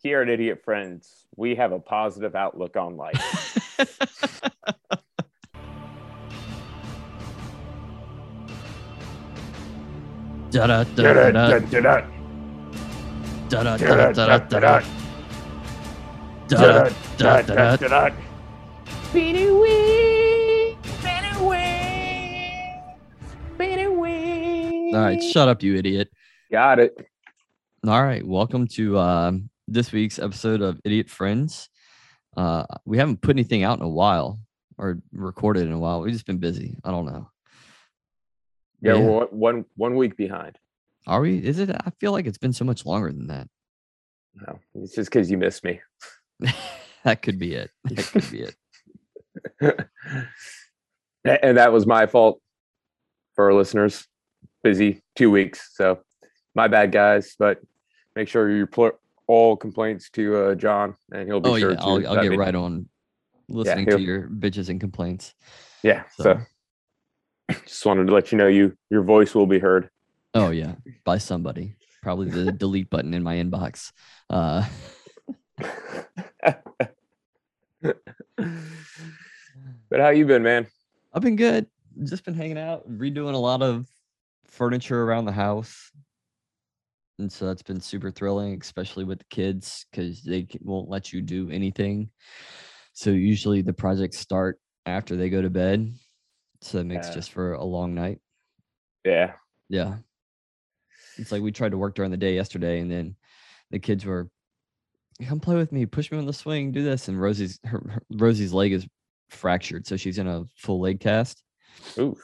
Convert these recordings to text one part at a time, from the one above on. Here at Idiot Friends, we have a positive outlook on life. Da da da da da da da da da da da da da da. Beanie wee, beanie wee, beanie wee. All right, shut up, you idiot. Got it. All right, welcome to this week's episode of Idiot Friends. We haven't put anything out in a while or recorded in a while. We've just been busy. I don't know. Yeah. We're one week behind. Are we? Is it? I feel like it's been so much longer than that. No, it's just because you missed me. That could be it. That could be it. And that was my fault for our listeners. Busy 2 weeks. So my bad, guys. But make sure you put all complaints to John and he'll be sure to. I'll get right on listening to your bitches and complaints. Yeah. So. Just wanted to let you know your voice will be heard. Oh, yeah. By somebody. Probably the delete button in my inbox. But how you been, man? I've been good. Just been hanging out, redoing a lot of furniture around the house. And so that's been super thrilling, especially with the kids, because they won't let you do anything. So usually the projects start after they go to bed. So that makes just for a long night. Yeah. Yeah. It's like we tried to work during the day yesterday, and then the kids were, come play with me, push me on the swing, do this. And Rosie's leg is fractured, so she's in a full leg cast. Ooh.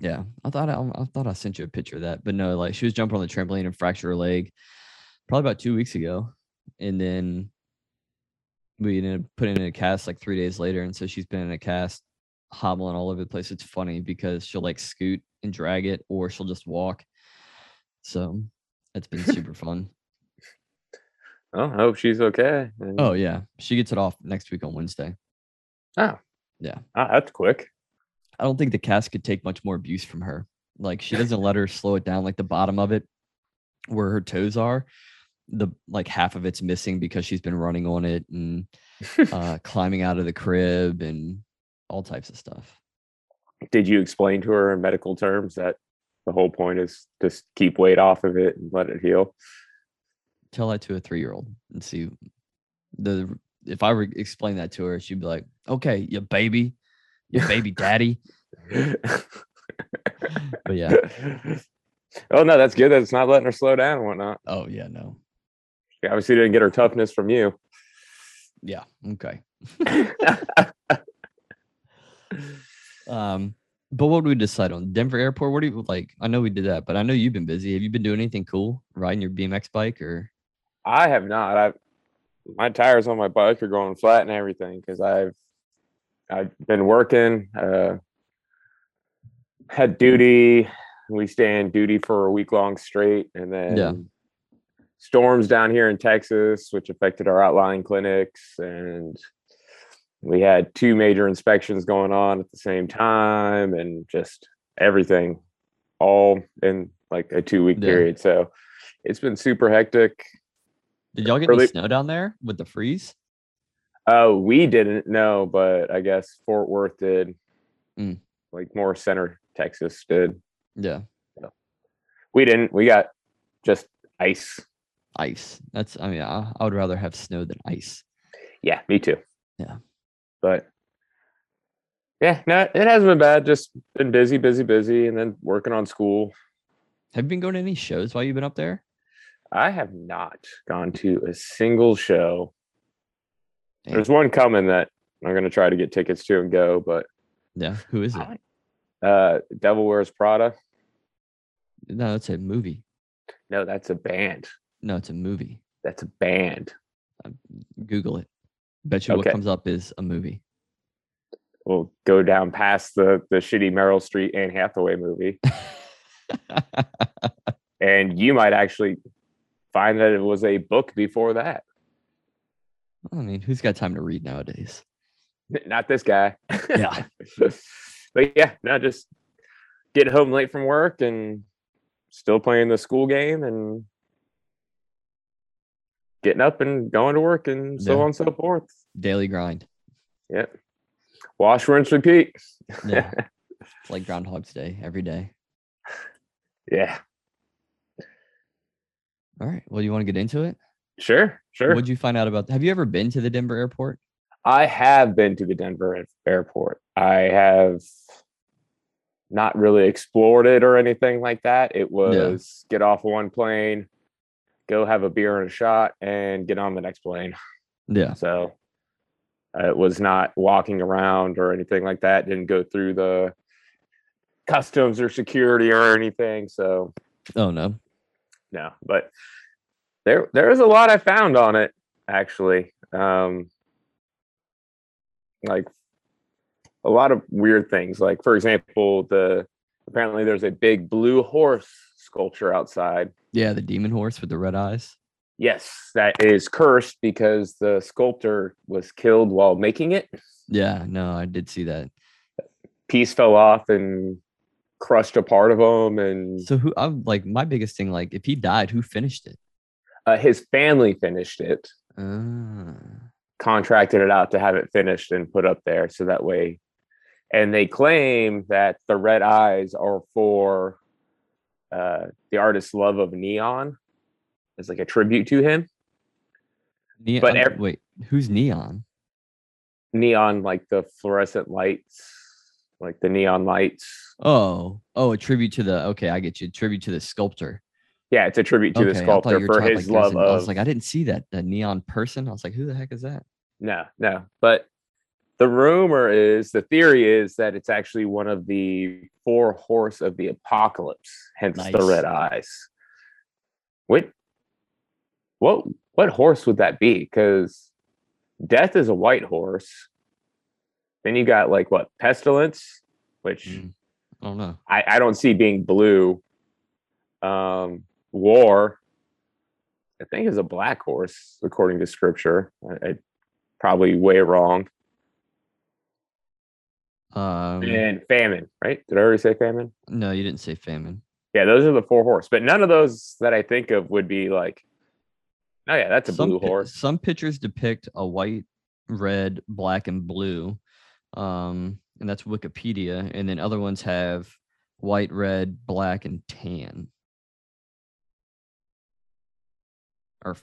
Yeah. I thought I sent you a picture of that, but no, like she was jumping on the trampoline and fractured her leg probably about 2 weeks ago. And then we ended up putting in a cast like 3 days later. And so she's been in a cast, hobbling all over the place. It's funny because she'll like scoot and drag it, or she'll just walk. So it's been super fun. I hope she's okay. Oh yeah, she gets it off next week on Wednesday. Oh yeah, that's quick. I don't think the cast could take much more abuse from her. Like she doesn't let her slow it down. Like the bottom of it, where her toes are, the like half of it's missing because she's been running on it and climbing out of the crib and all types of stuff. Did you explain to her in medical terms that the whole point is just keep weight off of it and let it heal? Tell that to a 3-year-old and see. If I would explain that to her, she'd be like, okay, your baby daddy. But yeah. Oh, no, that's good that it's not letting her slow down and whatnot. Oh, yeah, no. She obviously didn't get her toughness from you. Yeah, okay. But what do we decide on? Denver Airport? What do you like? I know we did that, but I know you've been busy. Have you been doing anything cool riding your BMX bike or? I have not. My tires on my bike are going flat and everything because I've been working, had duty. We stay in duty for a week long straight, and then storms down here in Texas, which affected our outlying clinics, and we had two major inspections going on at the same time, and just everything all in like a 2 week period. So it's been super hectic. Did y'all get any snow down there with the freeze? We didn't know, but I guess Fort Worth did. Like more center Texas did. Yeah. So we didn't. We got just ice. Ice. I would rather have snow than ice. Yeah, me too. Yeah. But yeah, no, it hasn't been bad. Just been busy, and then working on school. Have you been going to any shows while you've been up there? I have not gone to a single show. Damn. There's one coming that I'm going to try to get tickets to and go, but yeah, who is it? Devil Wears Prada. No, that's a movie. No, that's a band. No, it's a movie. That's a band. Google it. Bet you what comes up is a movie. We'll go down past the shitty Meryl Streep Anne Hathaway movie. And you might actually find that it was a book before that. I mean, who's got time to read nowadays? Not this guy. Yeah. But yeah, no, just get home late from work and still playing the school game and getting up and going to work and so on and so forth. Daily grind. Yep. Wash, rinse, repeat. Yeah. It's like Groundhog's Day every day. Yeah. All right. Well, you want to get into it? Sure. What'd you find out about? Have you ever been to the Denver airport? I have been to the Denver airport. I have not really explored it or anything like that. It was get off one plane, go have a beer and a shot, and get on the next plane. Yeah. So it was not walking around or anything like that. Didn't go through the customs or security or anything. So. Oh, no. No, but there is a lot I found on it, actually. Like a lot of weird things. Like, for example, apparently there's a big blue horse sculpture outside. Yeah, the demon horse with the red eyes. Yes, that is cursed because the sculptor was killed while making it. Yeah, no, I did see that. Piece fell off and crushed a part of him. And so my biggest thing, like, if he died, who finished it? His family finished it. Contracted it out to have it finished and put up there so that way. And they claim that the red eyes are for the artist's love of neon. It's like a tribute to him. Neon, but wait, who's neon? Neon, like the fluorescent lights, like the neon lights. Oh, a tribute to I get you. Tribute to the sculptor. Yeah, it's a tribute to the sculptor for his love of. I was like, I didn't see that, the neon person. I was like, who the heck is that? No. But the rumor is, the theory is that it's actually one of the four horse of the apocalypse, hence the red eyes. Wait, what horse would that be? Because death is a white horse. Then you got pestilence, which I don't know. I don't see being blue. War, I think, is a black horse according to scripture. I probably way wrong. And famine, right? Did I already say famine? No, you didn't say famine. Yeah, those are the four horse, but none of those that I think of would be like, oh yeah, that's blue horse. Some pictures depict a white, red, black, and blue, and that's Wikipedia, and then other ones have white, red, black, and tan. Or,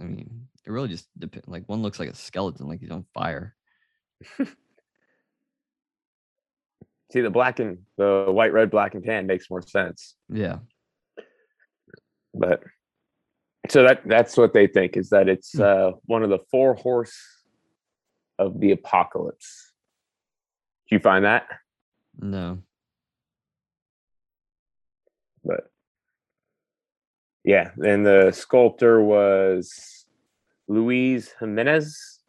I mean, it really just depends. Like, one looks like a skeleton, like he's on fire. See, the white, red, black, and tan makes more sense. Yeah. But so that's what they think, is that it's one of the four horse of the apocalypse. Did you find that? No. But yeah, and the sculptor was Luis Jimenez,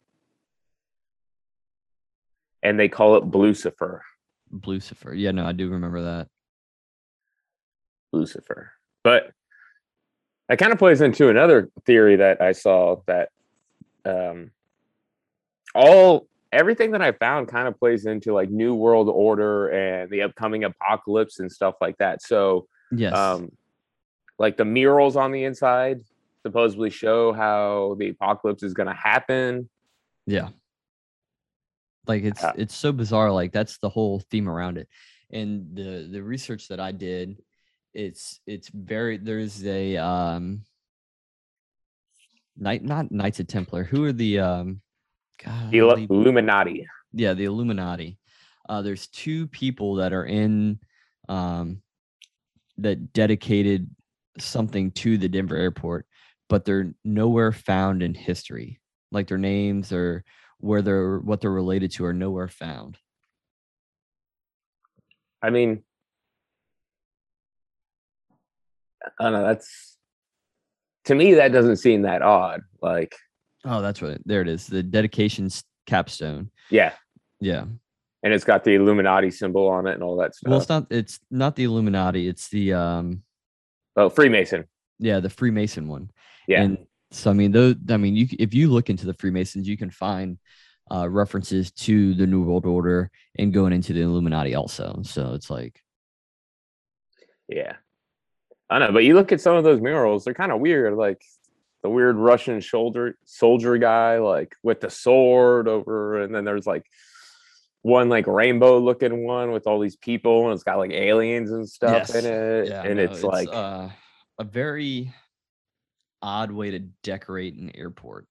and they call it Blucifer. Blucifer, yeah, no, I do remember that. Blucifer, but that kind of plays into another theory that I saw, that everything that I found kind of plays into like New World Order and the upcoming apocalypse and stuff like that. So. Yes. Like the murals on the inside supposedly show how the apocalypse is going to happen. Yeah. Like it's so bizarre. Like that's the whole theme around it. And the research that I did, it's very, there's a, not Knights of Templar. Who are the, Illuminati. Yeah. The Illuminati. There's two people that are in, that dedicated something to the Denver airport, but they're nowhere found in history. Like their names or where what they're related to are nowhere found. I mean, I don't know. That's, to me, that doesn't seem that odd. Like, oh, that's what there it is. The dedication capstone. Yeah. Yeah. And it's got the Illuminati symbol on it and all that stuff. Well, it's not the Illuminati. It's the Freemason. Yeah, the Freemason one. Yeah. And so, I mean, if you look into the Freemasons, you can find references to the New World Order and going into the Illuminati also. So it's like, yeah, I know. But you look at some of those murals; they're kind of weird. Like the weird Russian soldier guy, like with the sword over, and then there's like one like rainbow looking one with all these people, and it's got like aliens and stuff in it. Yeah, and it's like a very odd way to decorate an airport.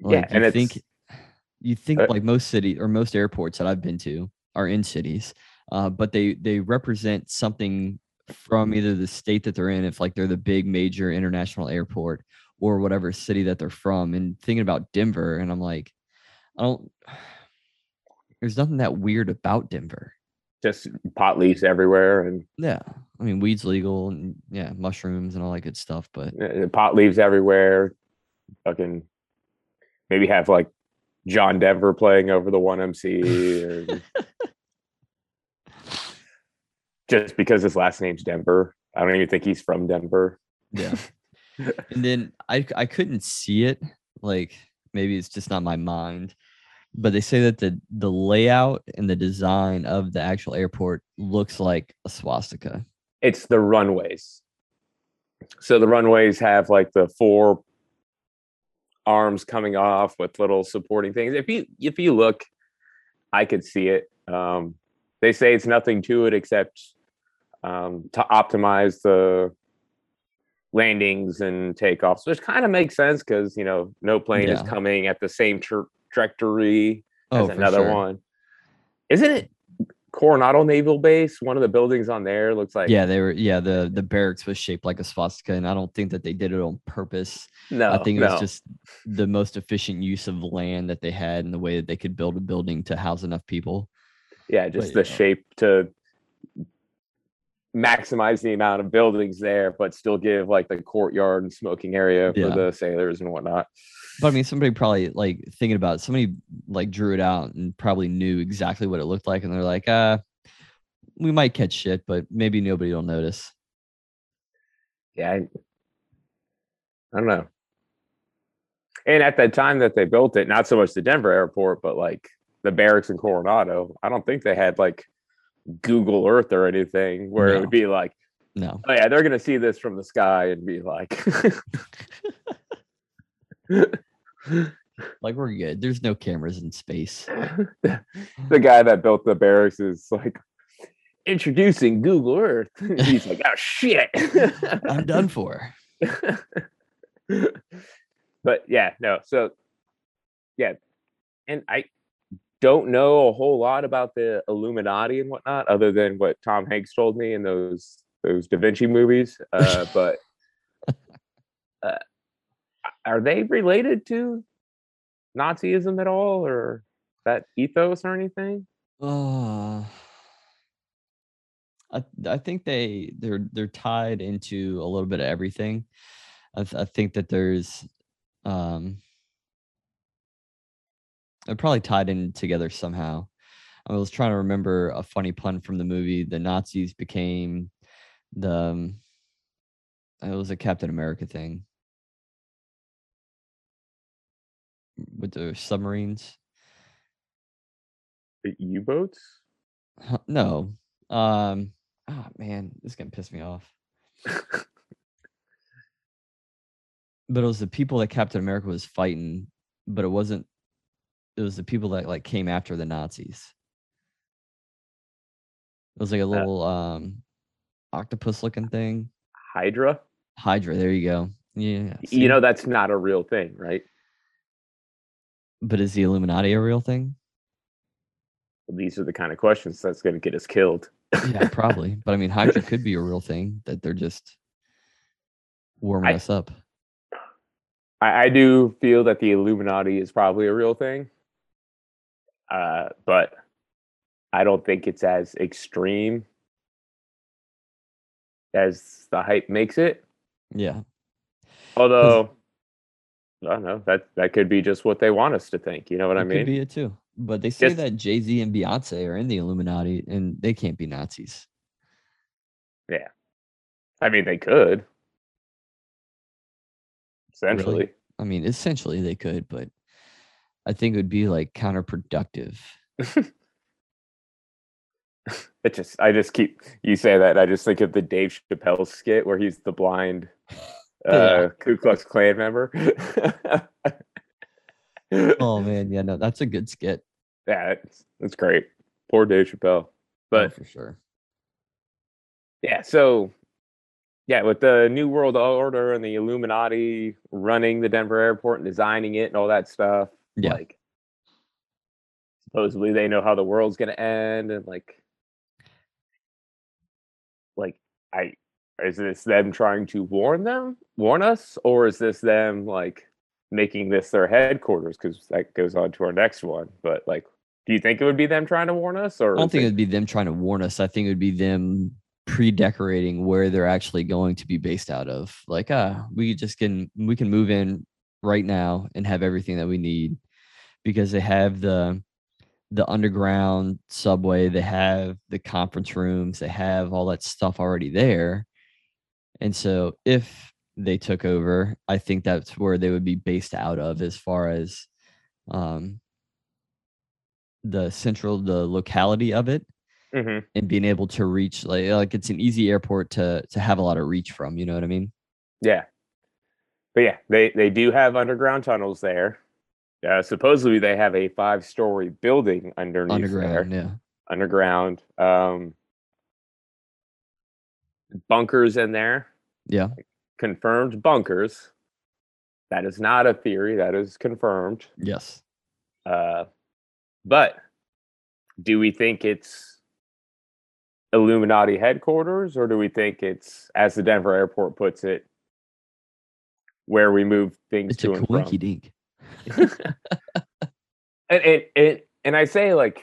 Like, yeah, and you think like most cities or most airports that I've been to are in cities, but they represent something from either the state that they're in, if like they're the big major international airport, or whatever city that they're from. And thinking about Denver, and I'm like, there's nothing that weird about Denver. Just pot leaves everywhere, and yeah, I mean, weed's legal, and yeah, mushrooms and all that good stuff. But pot leaves everywhere. Fucking maybe have like John Denver playing over the 1MC, or just because his last name's Denver. I don't even think he's from Denver. Yeah, and then I couldn't see it. Like maybe it's just not my mind. But they say that the layout and the design of the actual airport looks like a swastika. It's the runways. So the runways have like the four arms coming off with little supporting things. If you look, I could see it. They say it's nothing to it except to optimize the landings and takeoffs, which kind of makes sense because, you know, no plane is coming at the same trajectory as another one. Isn't it Coronado Naval Base? One of the buildings on there looks like the barracks was shaped like a swastika, and I don't think that they did it on purpose. No, I think it was just the most efficient use of land that they had, and the way that they could build a building to house enough people. Yeah, just the shape to maximize the amount of buildings there, but still give like the courtyard and smoking area for the sailors and whatnot. But I mean, somebody probably like thinking about it, somebody like drew it out and probably knew exactly what it looked like, and they're like, we might catch shit, but maybe nobody will notice. Yeah, I don't know. And at the time that they built it, not so much the Denver airport, but like the barracks in Coronado, I don't think they had like Google Earth or anything where it would be like, no, oh yeah, they're gonna see this from the sky and be like like, we're good, there's no cameras in space. The guy that built the barracks is like, introducing Google Earth. He's like, oh shit, I'm done for. But yeah, no, so yeah, and I don't know a whole lot about the Illuminati and whatnot, other than what Tom Hanks told me in those Da Vinci movies. But are they related to Nazism at all, or that ethos or anything? I think they're tied into a little bit of everything. I think that there's they're probably tied in together somehow. I was trying to remember a funny pun from the movie. The Nazis became it was a Captain America thing with the submarines. The U-boats? No. Oh man, this is gonna piss me off. But it was the people that Captain America was fighting, but it wasn't. It was the people that like came after the Nazis. It was like a little octopus looking thing. Hydra. There you go. Yeah. See? You know, that's not a real thing, right? But is the Illuminati a real thing? Well, these are the kind of questions that's going to get us killed. Yeah, probably. But I mean, Hydra could be a real thing that they're just warming us up. I do feel that the Illuminati is probably a real thing. But I don't think it's as extreme as the hype makes it. Yeah. Although, I don't know, that could be just what they want us to think. You know what I mean? Could be it too. But they say that Jay-Z and Beyonce are in the Illuminati, and they can't be Nazis. Yeah. I mean, they could. Essentially. Really? I mean, essentially they could, but I think it would be like counterproductive. I just keep you say that. I just think of the Dave Chappelle skit where he's the blind Ku Klux Klan member. Oh man, yeah, no, that's a good skit. Yeah, that's great. Poor Dave Chappelle, but oh, for sure. Yeah, so yeah, with the New World Order and the Illuminati running the Denver Airport and designing it and all that stuff, yeah. Like supposedly they know how the world's gonna end, and like is this them trying to warn us, or is this them like making this their headquarters? Because that goes on to our next one. But like, do you think it would be them trying to warn us? Or I don't think it would be them trying to warn us. I think it would be them pre-decorating where they're actually going to be based out of. Like, we can move in right now and have everything that we need, because they have the underground subway, they have the conference rooms, they have all that stuff already there. And so if they took over, I think that's where they would be based out of, as far as the locality of it, mm-hmm. and being able to reach, like it's an easy airport to have a lot of reach from, you know what I mean? Yeah. But yeah, they do have underground tunnels there. Supposedly they have a 5-story building underneath underground, there. Yeah. Underground. Bunkers in there. Yeah. Confirmed bunkers. That is not a theory. That is confirmed. Yes. But do we think it's Illuminati headquarters, or do we think it's, as the Denver Airport puts it, where we move things it's to and from? It's a coinky-dink. and I say like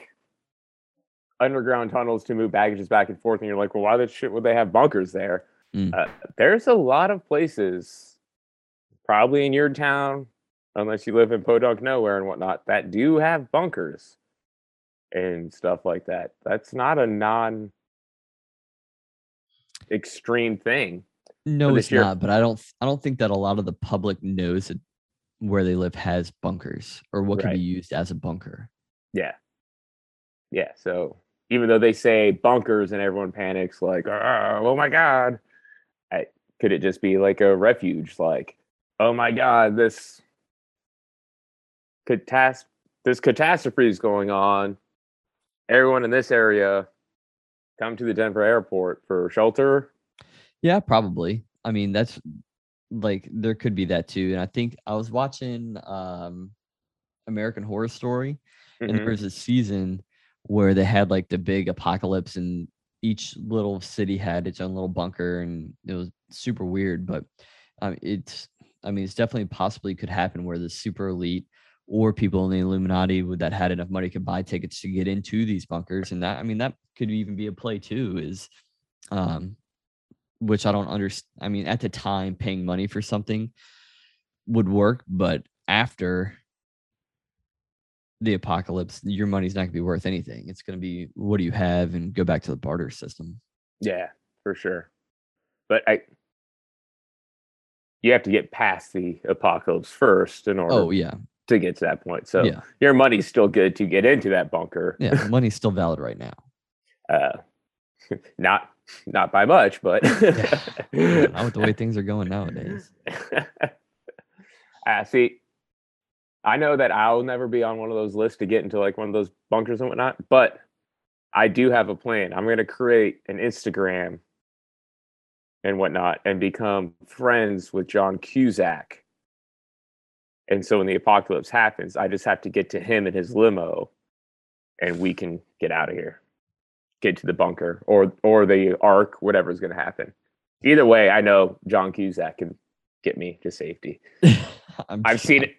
underground tunnels to move baggages back and forth, and you're like, well, why the shit would they have bunkers there? There's a lot of places, probably in your town, unless you live in Podunk Nowhere and whatnot, that do have bunkers and stuff like that. That's not a non-extreme thing. No, it's not. But I don't think that a lot of the public knows it. Where they live has bunkers, or what can be used as a bunker. Yeah. So even though they say bunkers and everyone panics, like, oh my god, could it just be like a refuge? Like, oh my god, this catastrophe is going on. Everyone in this area, come to the Denver Airport for shelter. Yeah, probably. I mean, that's. Like there could be that too. And I think I was watching American Horror Story, mm-hmm. and there was a season where they had like the big apocalypse and each little city had its own little bunker, and it was super weird. But it's definitely possibly could happen, where the super elite or people in the Illuminati that had enough money could buy tickets to get into these bunkers. And that could even be a play too, is which I don't understand. I mean, at the time, paying money for something would work, but after the apocalypse, your money's not going to be worth anything. It's going to be, what do you have, and go back to the barter system. Yeah, for sure. But you have to get past the apocalypse first in order to get to that point. So your money's still good to get into that bunker. Yeah, money's still valid right now. Not by much, but yeah, not with the way things are going nowadays. See, I know that I'll never be on one of those lists to get into like one of those bunkers and whatnot, but I do have a plan. I'm going to create an Instagram and whatnot and become friends with John Cusack. And so when the apocalypse happens, I just have to get to him in his limo and we can get out of here. Get to the bunker or the ark, whatever's going to happen. Either way, I know John Cusack can get me to safety. I've seen it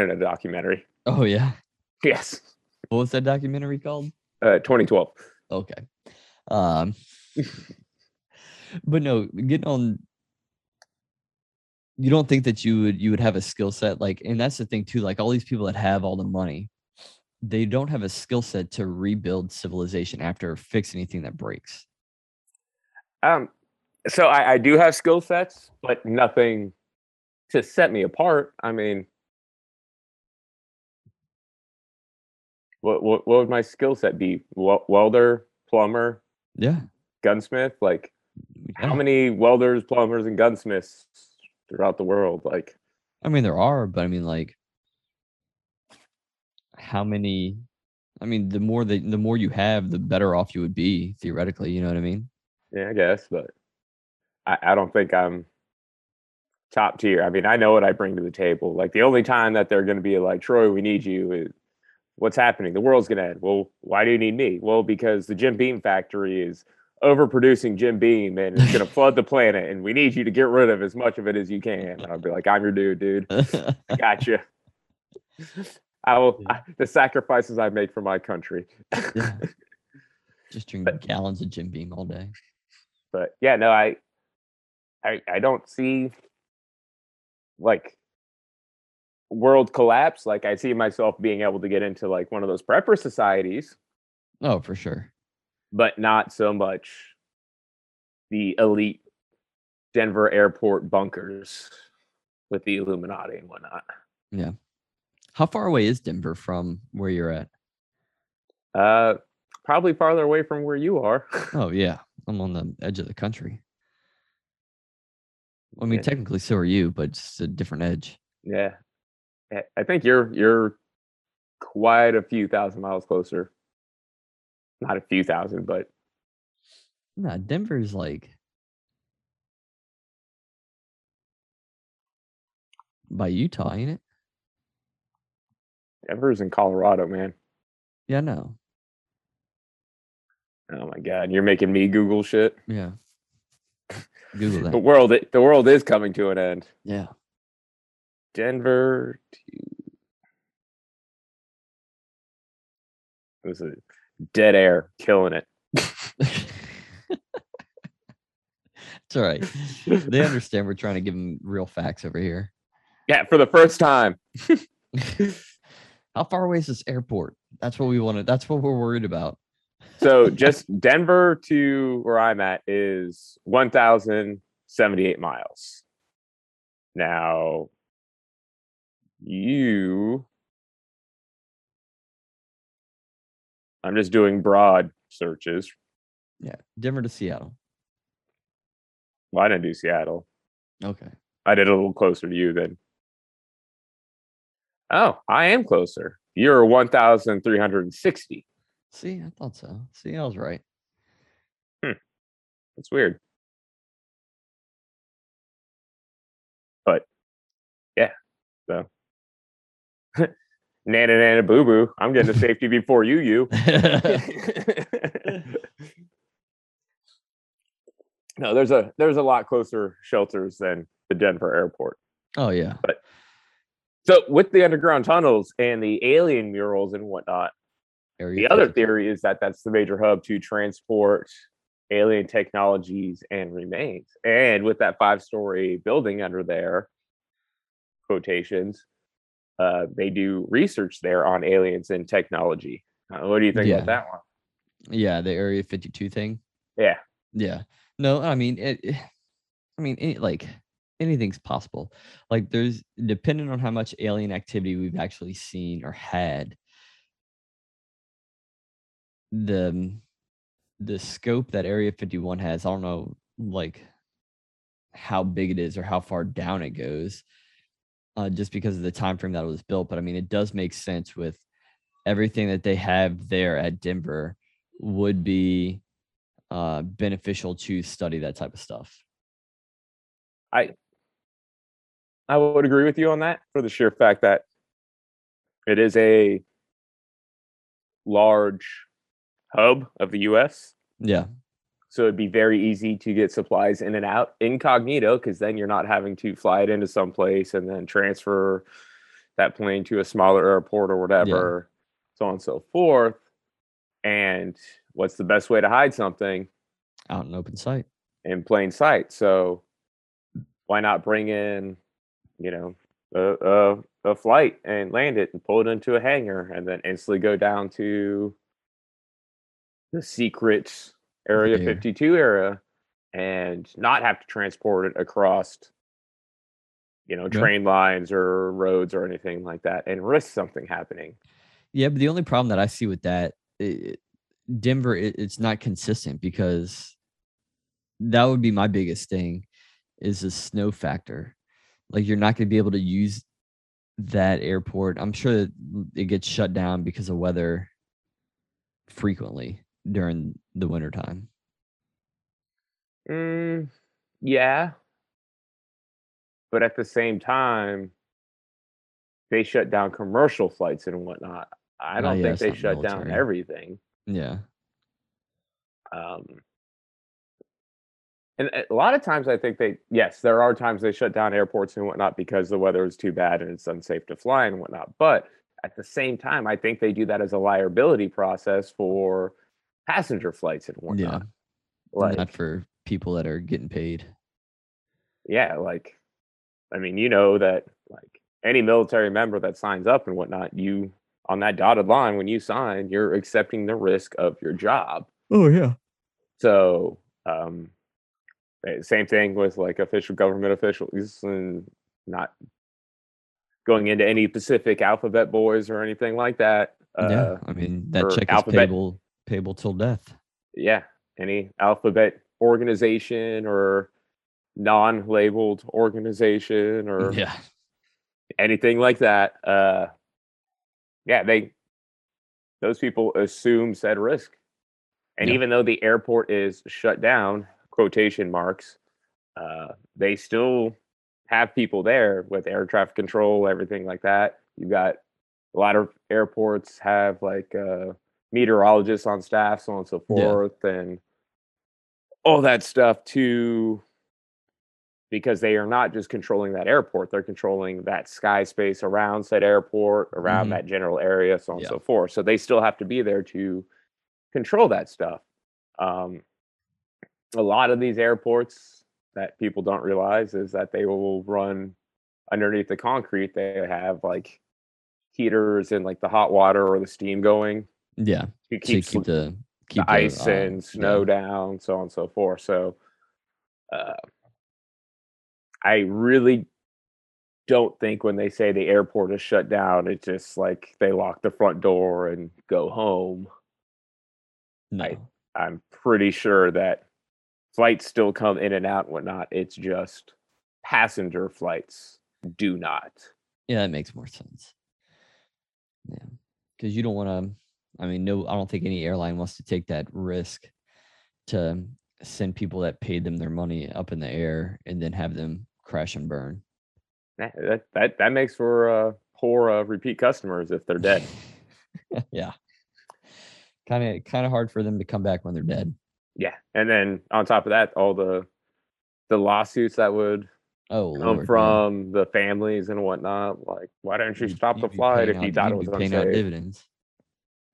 in a documentary. Oh yeah. Yes. What was that documentary called? 2012. Okay. But no, getting on. You don't think that you would have a skill set like, and that's the thing too. Like all these people that have all the money, they don't have a skill set to rebuild civilization after, fix anything that breaks. So I do have skill sets, but nothing to set me apart. I mean, what would my skill set be? Welder, plumber, gunsmith. Like, how many welders, plumbers, and gunsmiths throughout the world. Like, I mean, there are, but I mean, like, how many? I mean, the more you have, the better off you would be theoretically. You know what I mean? Yeah, I guess, but I don't think I'm top tier. I mean, I know what I bring to the table. Like, the only time that they're going to be like, Troy, we need you, is what's happening? The world's going to end. Well, why do you need me? Well, because the Jim Beam factory is overproducing Jim Beam and it's going to flood the planet, and we need you to get rid of as much of it as you can. And I'll be like, I'm your dude. I got you. The sacrifices I make for my country. Yeah. Just drink gallons of Jim Beam all day. But yeah, no, I don't see like world collapse. Like, I see myself being able to get into like one of those prepper societies. Oh, for sure. But not so much the elite Denver Airport bunkers with the Illuminati and whatnot. Yeah. How far away is Denver from where you're at? Probably farther away from where you are. Oh, yeah. I'm on the edge of the country. I mean, technically so are you, but just a different edge. Yeah. I think you're quite a few thousand miles closer. Not a few thousand, but... No, Denver's like... by Utah, ain't it? Denver's in Colorado, man. Yeah, no. Oh my God, you're making me Google shit. Yeah. Google that. The world is coming to an end. Yeah. Denver to... It was a dead air, killing it. It's all right. They understand we're trying to give them real facts over here. Yeah, for the first time. How far away is this airport? That's what we wanted. That's what we're worried about. So just Denver to where I'm at is 1,078 miles. Now, I'm just doing broad searches. Yeah, Denver to Seattle. Well, I didn't do Seattle. Okay. I did a little closer to you then. Oh, I am closer. You're 1,360. See, I thought so. See, I was right. That's weird. But, yeah. So, nana boo-boo. I'm getting to safety before you. No, there's a lot closer shelters than the Denver airport. Oh, yeah. But so, with the underground tunnels and the alien murals and whatnot, the other theory is that that's the major hub to transport alien technologies and remains. And with that 5-story building under there, quotations, they do research there on aliens and technology. What do you think about that one? Yeah, the Area 52 thing. Yeah. Yeah. No, I mean, anything's possible. Like, there's, depending on how much alien activity we've actually seen or had, the scope that Area 51 has, I don't know like how big it is or how far down it goes, just because of the time frame that it was built. But I mean, it does make sense with everything that they have there at Denver would be beneficial to study that type of stuff. I would agree with you on that, for the sheer fact that it is a large hub of the U.S. Yeah. So it'd be very easy to get supplies in and out incognito, because then you're not having to fly it into someplace and then transfer that plane to a smaller airport or whatever, so on and so forth. And what's the best way to hide something? Out in open sight. In plain sight. So why not bring in, a flight and land it and pull it into a hangar and then instantly go down to the secret Area 52 area and not have to transport it across, train lines or roads or anything like that, and risk something happening. Yeah, but the only problem that I see with that, Denver, it's not consistent, because that would be my biggest thing, is the snow factor. like you're not going to be able to use that airport. I'm sure that it gets shut down because of weather frequently during the wintertime. Yeah. But at the same time, they shut down commercial flights and whatnot. I don't think they shut down everything. Yeah. And a lot of times I think there are times they shut down airports and whatnot because the weather is too bad and it's unsafe to fly and whatnot. But at the same time, I think they do that as a liability process for passenger flights and whatnot. Yeah. Like, not for people that are getting paid. Yeah, like, I mean, you know that, like, any military member that signs up and whatnot, you, on that dotted line, when you sign, you're accepting the risk of your job. Oh, yeah. So, same thing with, like, official government officials and not going into any specific alphabet boys or anything like that. Yeah, I mean, that check is payable till death. Yeah, any alphabet organization or non-labeled organization or anything like that. Those people assume said risk. And even though the airport is shut down, quotation marks, they still have people there with air traffic control, everything like that. You've got a lot of airports have like meteorologists on staff, so on and so forth, and all that stuff too, because they are not just controlling that airport. They're controlling that sky space around said airport, around that general area, so on and so forth. So they still have to be there to control that stuff. A lot of these airports that people don't realize is that they will run underneath the concrete. They have like heaters and like the hot water or the steam going. Yeah. To keep the ice and snow down, so on and so forth. So I really don't think when they say the airport is shut down, it's just like they lock the front door and go home. No. I'm pretty sure that flights still come in and out and whatnot. It's just passenger flights do not. Yeah, that makes more sense. Yeah. Because you don't want to, I don't think any airline wants to take that risk to send people that paid them their money up in the air and then have them crash and burn. That makes for poor repeat customers if they're dead. Yeah. Kind of hard for them to come back when they're dead. Yeah. And then on top of that, all the lawsuits that would come from the families and whatnot. Like, why didn't you stop the flight if you thought it was unsafe? Paying out dividends.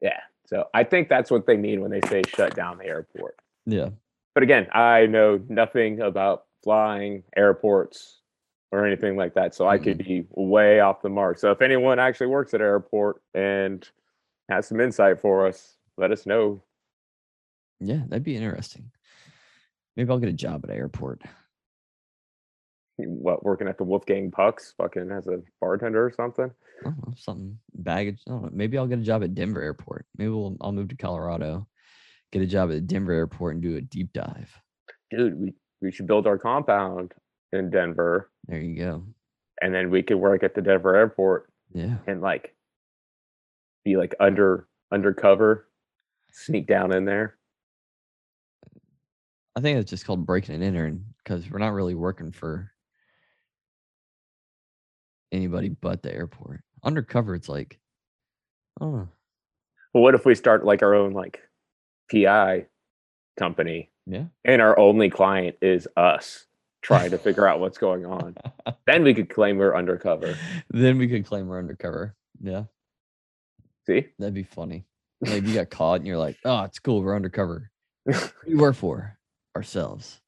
Yeah. So I think that's what they mean when they say shut down the airport. Yeah. But again, I know nothing about flying, airports, or anything like that. So I could be way off the mark. So if anyone actually works at an airport and has some insight for us, let us know. Yeah, that'd be interesting. Maybe I'll get a job at an airport. What, working at the Wolfgang Puck's fucking as a bartender or something? I don't know, something baggage. I don't know. Maybe I'll get a job at Denver Airport. Maybe I'll move to Colorado. Get a job at the Denver airport and do a deep dive. Dude, we should build our compound in Denver. There you go. And then we could work at the Denver airport. Yeah. And like be like undercover, sneak down in there. I think it's just called breaking and entering because we're not really working for anybody but the airport. Undercover, it's like, oh. Well, what if we start like our own like PI company, and our only client is us trying to figure out what's going on? Then we could claim we're undercover. Yeah. See? That'd be funny. Like you got caught and you're like, oh, it's cool, we're undercover. What do you work for? Ourselves.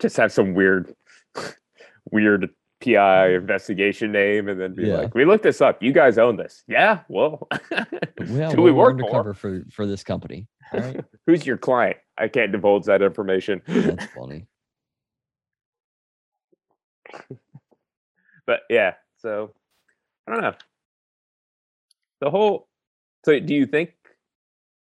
Just have some weird PI investigation name and then be like, we looked this up. You guys own this. Yeah, well, we work undercover for this company. All right. Who's your client? I can't divulge that information. That's funny. But yeah, so I don't know. So do you think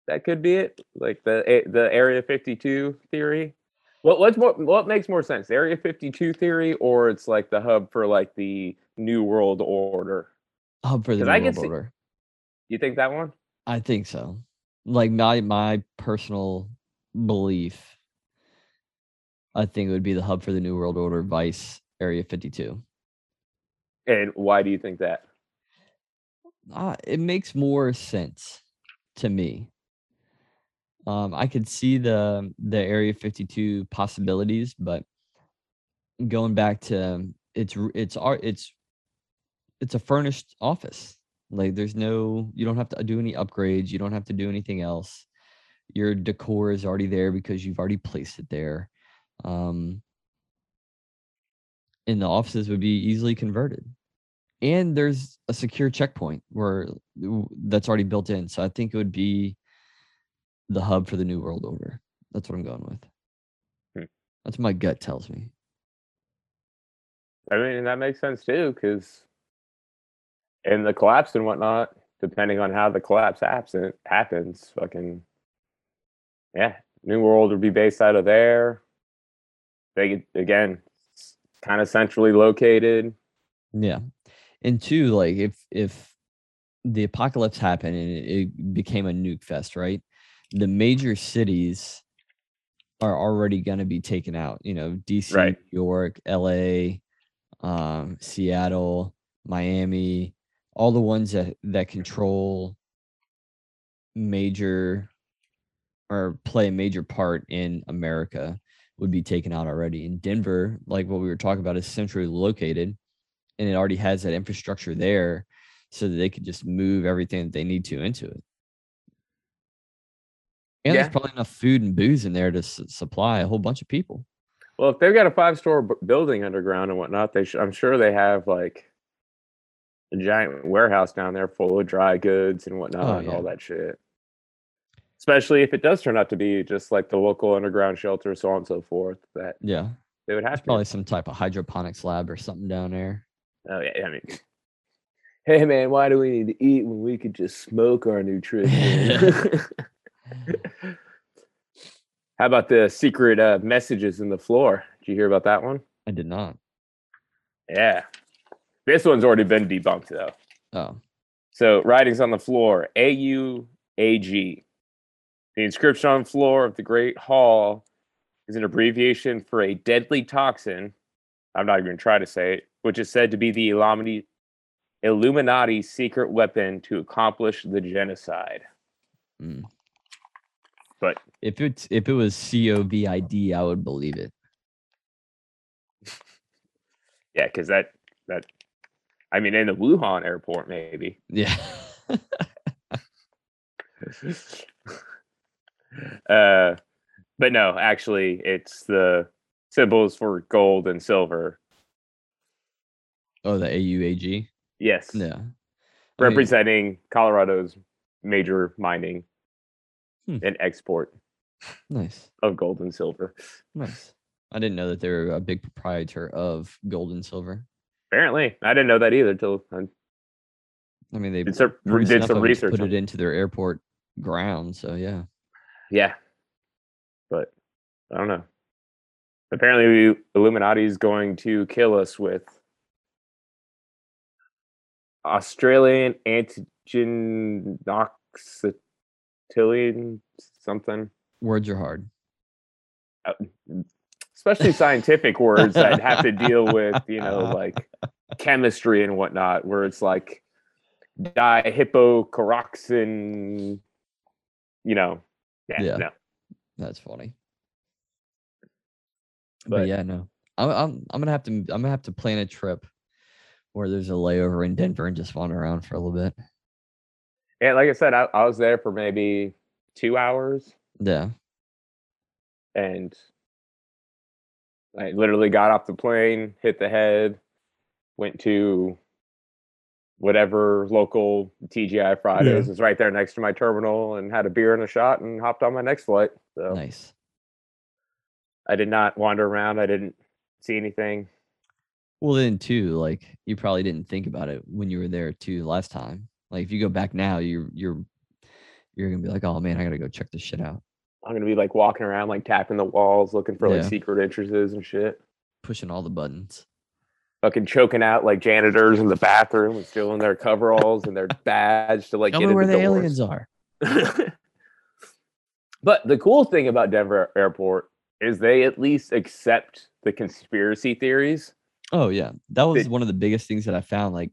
that could be it? Like the Area 52 theory? What makes more sense, the Area 52 theory, or it's like the hub for like the New World Order? Hub for the New World Order. You think that one? I think so. Like my personal belief, I think it would be the hub for the New World Order, vice Area 52. And why do you think that? It makes more sense to me. I could see the Area 52 possibilities, but going back to it's a furnished office. Like you don't have to do any upgrades. You don't have to do anything else. Your decor is already there because you've already placed it there. And the offices would be easily converted. And there's a secure checkpoint that's already built in. So I think it would be the hub for the New World Order. That's what I'm going with. That's what my gut tells me. I mean, that makes sense too, because in the collapse and whatnot, depending on how the collapse happens, New World would be based out of there. They, again, kind of centrally located. Yeah. And two, like if the apocalypse happened and it became a nuke fest, right? The major cities are already going to be taken out. You know, DC, right. New York, LA, Seattle, Miami, all the ones that control major or play a major part in America would be taken out already. And Denver, like what we were talking about, is centrally located and it already has that infrastructure there so that they could just move everything that they need to into it. And there's probably enough food and booze in there to supply a whole bunch of people. Well, if they've got a 5-story building underground and whatnot, I'm sure they have like a giant warehouse down there full of dry goods and whatnot and all that shit. Especially if it does turn out to be just like the local underground shelter, so on and so forth. They would have probably some type of hydroponics lab or something down there. Oh yeah, I mean, hey man, why do we need to eat when we could just smoke our nutrition? How about the secret messages in the floor? Did you hear about that one? I did not. Yeah. This one's already been debunked, though. Oh. So, writings on the floor, AUAG. The inscription on the floor of the Great Hall is an abbreviation for a deadly toxin. I'm not even going to try to say it, which is said to be the Illuminati secret weapon to accomplish the genocide. Mm. But if it was COVID, I would believe it. Yeah, because that I mean, in the Wuhan airport, maybe. Yeah. But no, actually, it's the symbols for gold and silver. Oh, the AUAG? Yes. Yeah. Representing Colorado's major mining and export of gold and silver. Nice. I didn't know that they were a big proprietor of gold and silver. Apparently. I didn't know that either until they did some research. Put it into their airport ground, so yeah. Yeah. But I don't know. Apparently Illuminati is going to kill us with Australian antigen Tillian something. Words are hard, especially scientific words that have to deal with like chemistry and whatnot, where it's like dihydroperoxene. No, that's funny. But yeah, no, I'm gonna have to plan a trip where there's a layover in Denver and just wander around for a little bit. And like I said, I was there for maybe 2 hours. Yeah. And I literally got off the plane, hit the head, went to whatever local TGI Friday's is right there next to my terminal, and had a beer and a shot and hopped on my next flight. So nice. I did not wander around. I didn't see anything. Well, then, too, like you probably didn't think about it when you were there, too, last time. Like if you go back now, you're gonna be like, oh man, I gotta go check this shit out. I'm gonna be like walking around, like tapping the walls, looking for like secret entrances and shit. Pushing all the buttons. Fucking choking out like janitors in the bathroom and stealing their coveralls and their badge to like get into where the aliens are. But the cool thing about Denver Airport is they at least accept the conspiracy theories. Oh yeah, that was one of the biggest things that I found. Like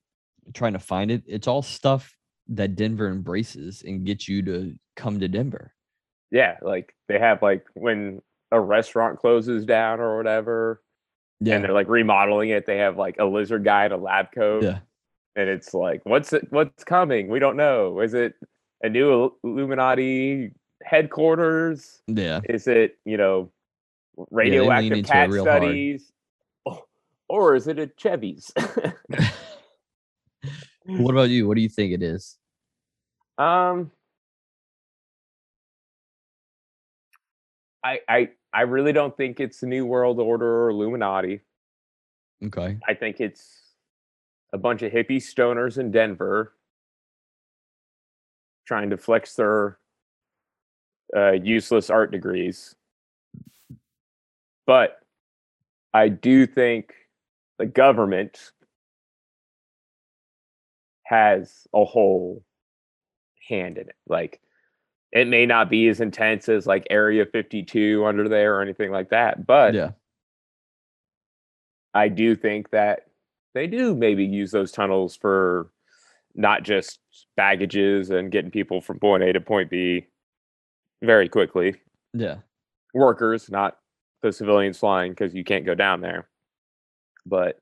trying to find it, it's all stuff that Denver embraces and gets you to come to Denver. Yeah, like they have like when a restaurant closes down or whatever, and they're like remodeling it. They have like a lizard guy in a lab coat, and it's like, what's coming? We don't know. Is it a new Illuminati headquarters? Yeah. Is it radioactive cat studies? Or is it a Chevy's? What about you? What do you think it is? I really don't think it's the New World Order or Illuminati. Okay. I think it's a bunch of hippie stoners in Denver trying to flex their useless art degrees. But I do think the government has a whole hand in it. Like, it may not be as intense as like Area 52 under there or anything like that, but I do think that they do maybe use those tunnels for not just baggages and getting people from point A to point B very quickly. Yeah. Workers, not the civilians flying, because you can't go down there. But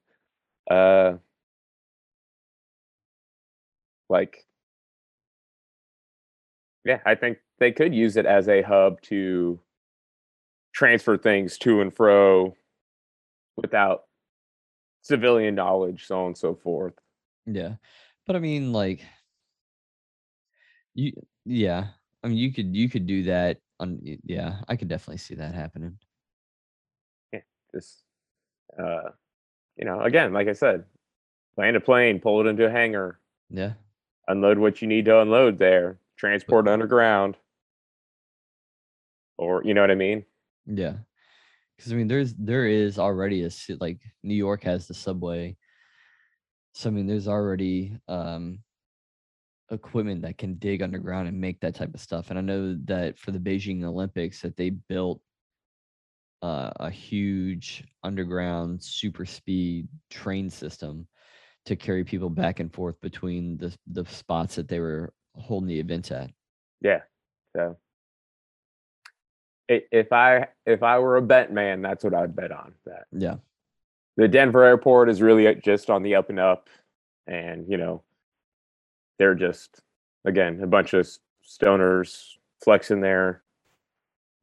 I think they could use it as a hub to transfer things to and fro without civilian knowledge, so on and so forth. Yeah. But I mean, like, you could do that on, I could definitely see that happening. Yeah. Just, again, like I said, land a plane, pull it into a hangar. Yeah. Unload what you need to unload there. Transport underground, or you know what I mean? Yeah, because I mean, there is already like New York has the subway, so I mean, there's already equipment that can dig underground and make that type of stuff. And I know that for the Beijing Olympics, that they built a huge underground super speed train system to carry people back and forth between the spots that they were holding the events at. Yeah. So if I were a bet man, that's what I'd bet on. That the Denver airport is really just on the up and up, and they're just, again, a bunch of stoners flexing their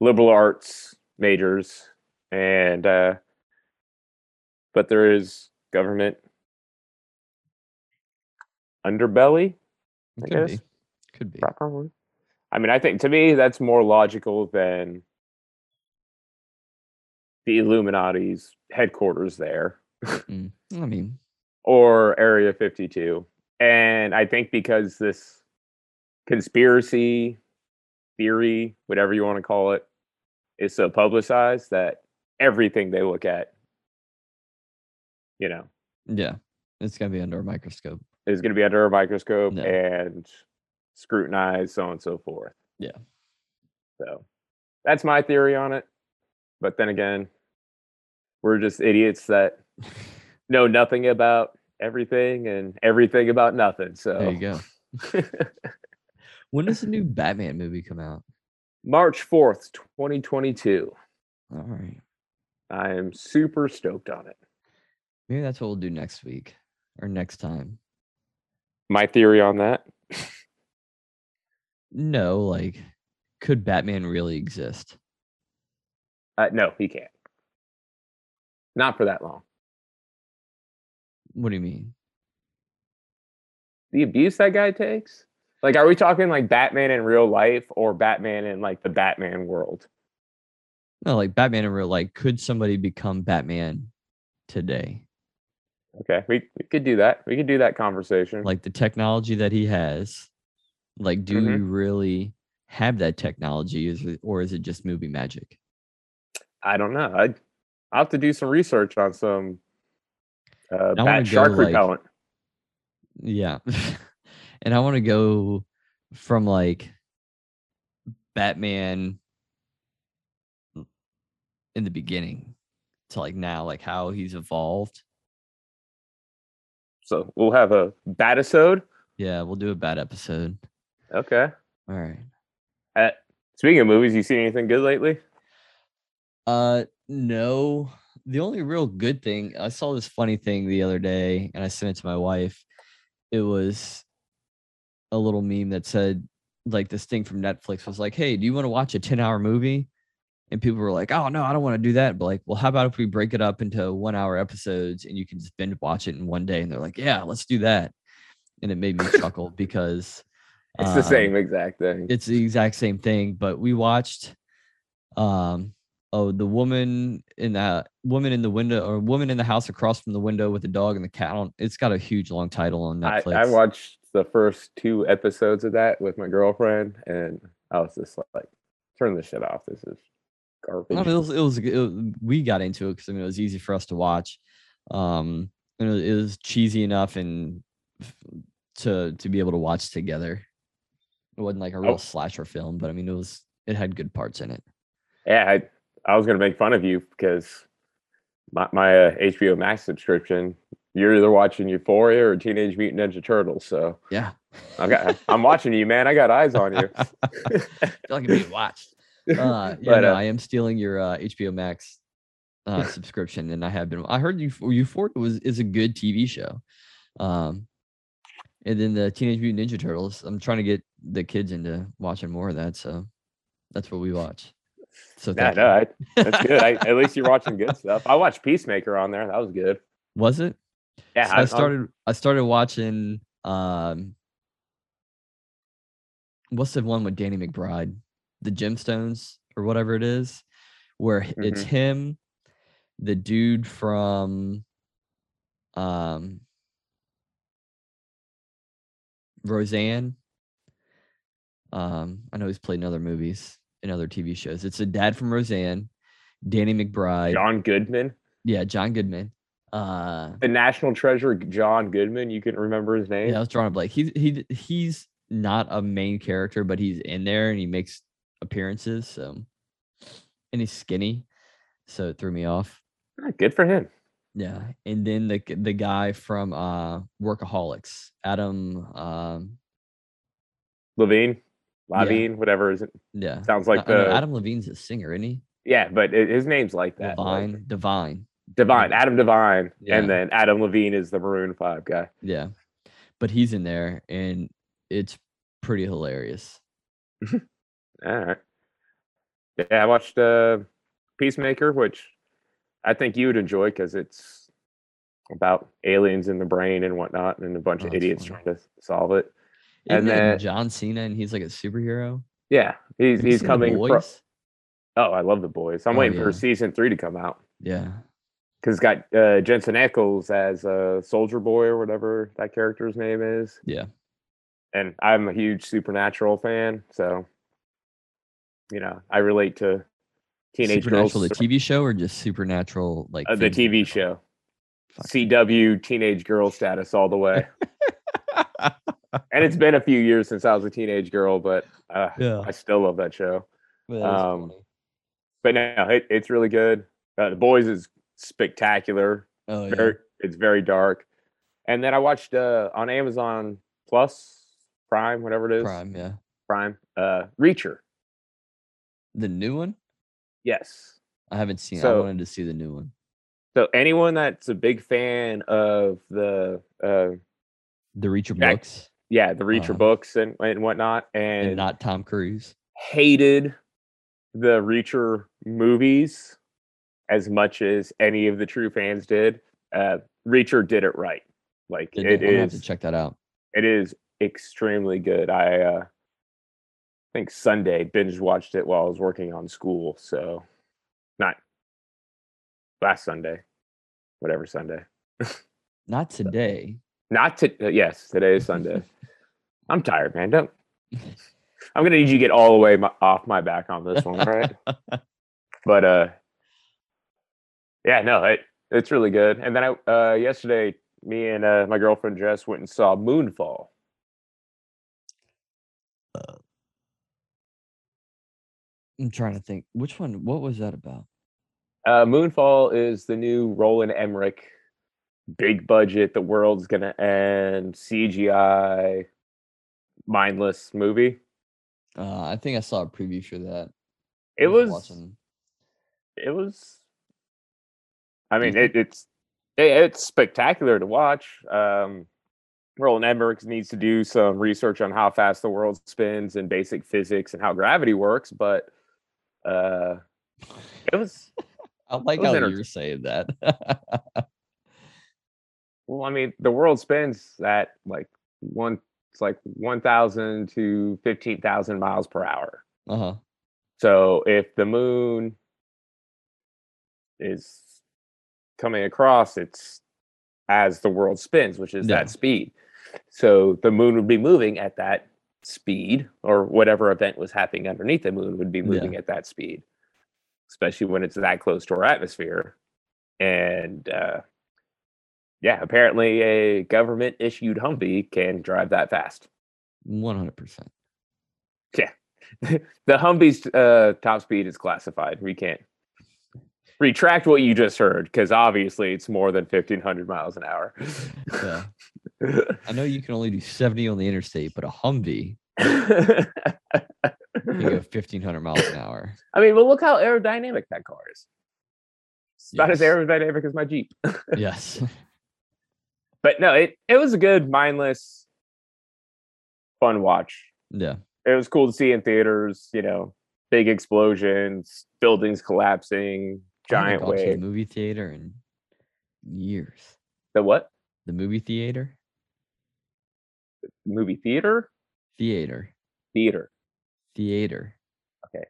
liberal arts majors, and but there is government underbelly, I guess. Could be. Probably. I mean, I think, to me, that's more logical than the Illuminati's headquarters there. I mean, or Area 52. And I think because this conspiracy theory, whatever you want to call it, is so publicized that everything they look at, it's going to be under a microscope. Is going to be under a microscope and scrutinized, so on and so forth. Yeah. So that's my theory on it. But then again, we're just idiots that know nothing about everything and everything about nothing. So there you go. When does the new Batman movie come out? March 4th, 2022. All right. I am super stoked on it. Maybe that's what we'll do next week or next time. My theory on that? No, like, could Batman really exist? No, he can't. Not for that long. What do you mean? The abuse that guy takes? Like, are we talking like Batman in real life or Batman in like the Batman world? No, like Batman in real life. Could somebody become Batman today? Okay, we could do that. We could do that conversation. Like the technology that he has, like, do you really have that technology, or is it just movie magic? I don't know. I'll have to do some research on some bat shark repellent. Yeah. And I want to go from like Batman in the beginning to like now, like how he's evolved. So we'll have a bat-isode? Yeah, we'll do a bat episode. Okay. All right. Speaking of movies, you seen anything good lately? No. The only real good thing, I saw this funny thing the other day, and I sent it to my wife. It was a little meme that said, like, this thing from Netflix was like, hey, do you want to watch a 10-hour movie? And people were like, oh, no, I don't want to do that. But like, well, how about if we break it up into 1-hour episodes and you can just binge watch it in one day? And they're like, yeah, let's do that. And it made me chuckle because it's the same exact thing. It's the exact same thing. But we watched Woman in the House Across from the Window with the Dog and the Cat. It's got a huge long title on Netflix. I watched the first 2 episodes of that with my girlfriend, and I was just like, turn this shit off. This is garbage. No, we got into it because I mean it was easy for us to watch. And it was cheesy enough and to be able to watch together. It wasn't like a real slasher film, but I mean it had good parts in it. Yeah, I was gonna make fun of you because my HBO Max subscription, you're either watching Euphoria or Teenage Mutant Ninja Turtles. So yeah, I'm watching you, man. I got eyes on you. I feel like I'm being watched. I am stealing your HBO Max subscription, and I have been. I heard Euphoria is a good TV show. And then the Teenage Mutant Ninja Turtles, I'm trying to get the kids into watching more of that. So that's what we watch. So that's good. At least you're watching good stuff. I watched Peacemaker on there. That was good. Was it? Yeah. So I started watching, what's the one with Danny McBride, The Gemstones or whatever it is, where it's him, the dude from, Roseanne. I know he's played in other movies and other TV shows. It's a dad from Roseanne, Danny McBride, John Goodman. Yeah, John Goodman. The National Treasure, John Goodman. You can remember his name. Yeah, I was drawing a blank. He's not a main character, but he's in there and he makes appearances. So, and he's skinny, so it threw me off. Good for him. Yeah, and then the guy from Workaholics, Adam Levine, yeah. Whatever is it? Yeah, sounds like Adam Levine's a singer, isn't he? Yeah, but his name's like that. Divine, Adam Divine, yeah. And then Adam Levine is the Maroon 5 guy. Yeah, but he's in there, and it's pretty hilarious. All right. Yeah, I watched Peacemaker, which I think you would enjoy because it's about aliens in the brain and whatnot, and a bunch of idiots trying to solve it. Isn't and then John Cena, and he's like a superhero. Yeah, he's coming. I love The Boys. I'm waiting for season 3 to come out. Yeah, because it's got Jensen Ackles as a Soldier Boy or whatever that character's name is. Yeah, and I'm a huge Supernatural fan, so I relate to. Teenage Supernatural, girls, the TV show, or just Supernatural, like the TV show. Fuck. CW teenage girl status all the way. And it's been a few years since I was a teenage girl, but I still love that show. Well, that but no, it's really good. The Boys is spectacular. Oh, yeah. It's very dark. And then I watched on Amazon Prime, whatever it is. Prime. Reacher. The new one? Yes. I haven't seen it. I wanted to see the new one. So anyone that's a big fan of the Reacher books. Yeah, the Reacher books and whatnot. And not Tom Cruise. Hated the Reacher movies as much as any of the true fans did. Reacher did it right. Like I have to check that out. It is extremely good. I think Sunday binge watched it while I was working on school. So not last Sunday, whatever Sunday. Not today. Yes, today is Sunday. I'm tired, man. Don't. I'm gonna need you to get all the way off my back on this one, right? But yeah, no, it's really good. And then I yesterday, me and my girlfriend Jess went and saw Moonfall. I'm trying to think which one. What was that about? Moonfall is the new Roland Emmerich, big budget, the world's gonna end, CGI, mindless movie. I think I saw a preview for that. I mean, it's spectacular to watch. Roland Emmerich needs to do some research on how fast the world spins and basic physics and how gravity works, but it was. I like how you're saying that. Well, I mean, the world spins at like 1,000 to 15,000 miles per hour. Uh-huh. So if the moon is coming across, it's as the world spins, which is that speed. So the moon would be moving at that speed, or whatever event was happening underneath the moon would be moving at that speed, especially when it's that close to our atmosphere. And apparently a government-issued Humvee can drive that fast. 100%. Yeah. The Humvee's top speed is classified. We can't retract what you just heard, because obviously it's more than 1,500 miles an hour. Yeah. I know you can only do 70 on the interstate, but a Humvee... You go 1,500 miles an hour. I mean, well, look how aerodynamic that car is. It's not as aerodynamic as my Jeep. Yes. But no, it was a good, mindless, fun watch. Yeah. It was cool to see in theaters, you know, big explosions, buildings collapsing, giant waves. I haven't watched the movie theater in years. The what? The movie theater. Movie theater? Theater. Okay.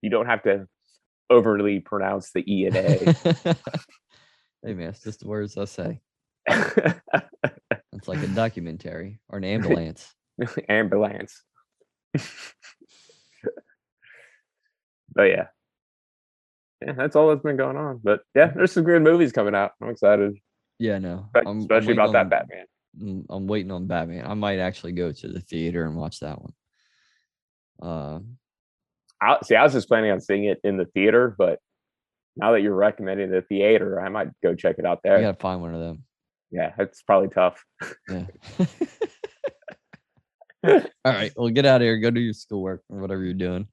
You don't have to overly pronounce the E and A. Hey, man, it's just the words I say. It's like a documentary or an ambulance. Ambulance. But yeah, that's all that's been going on. But yeah, there's some great movies coming out. I'm excited. Yeah, no. Especially about that Batman. I'm waiting on Batman. I might actually go to the theater and watch that one. I was just planning on seeing it in the theater, but now that you're recommending the theater, I might go check it out there. You gotta find one of them. Yeah, it's probably tough. Yeah. All right, well, get out of here. Go do your schoolwork or whatever you're doing.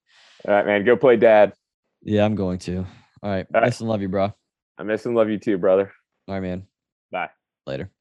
All right, man. Go play dad. Yeah, I'm going to. All right. Miss and love you, bro. I miss and love you too, brother. All right, man. Bye. Later.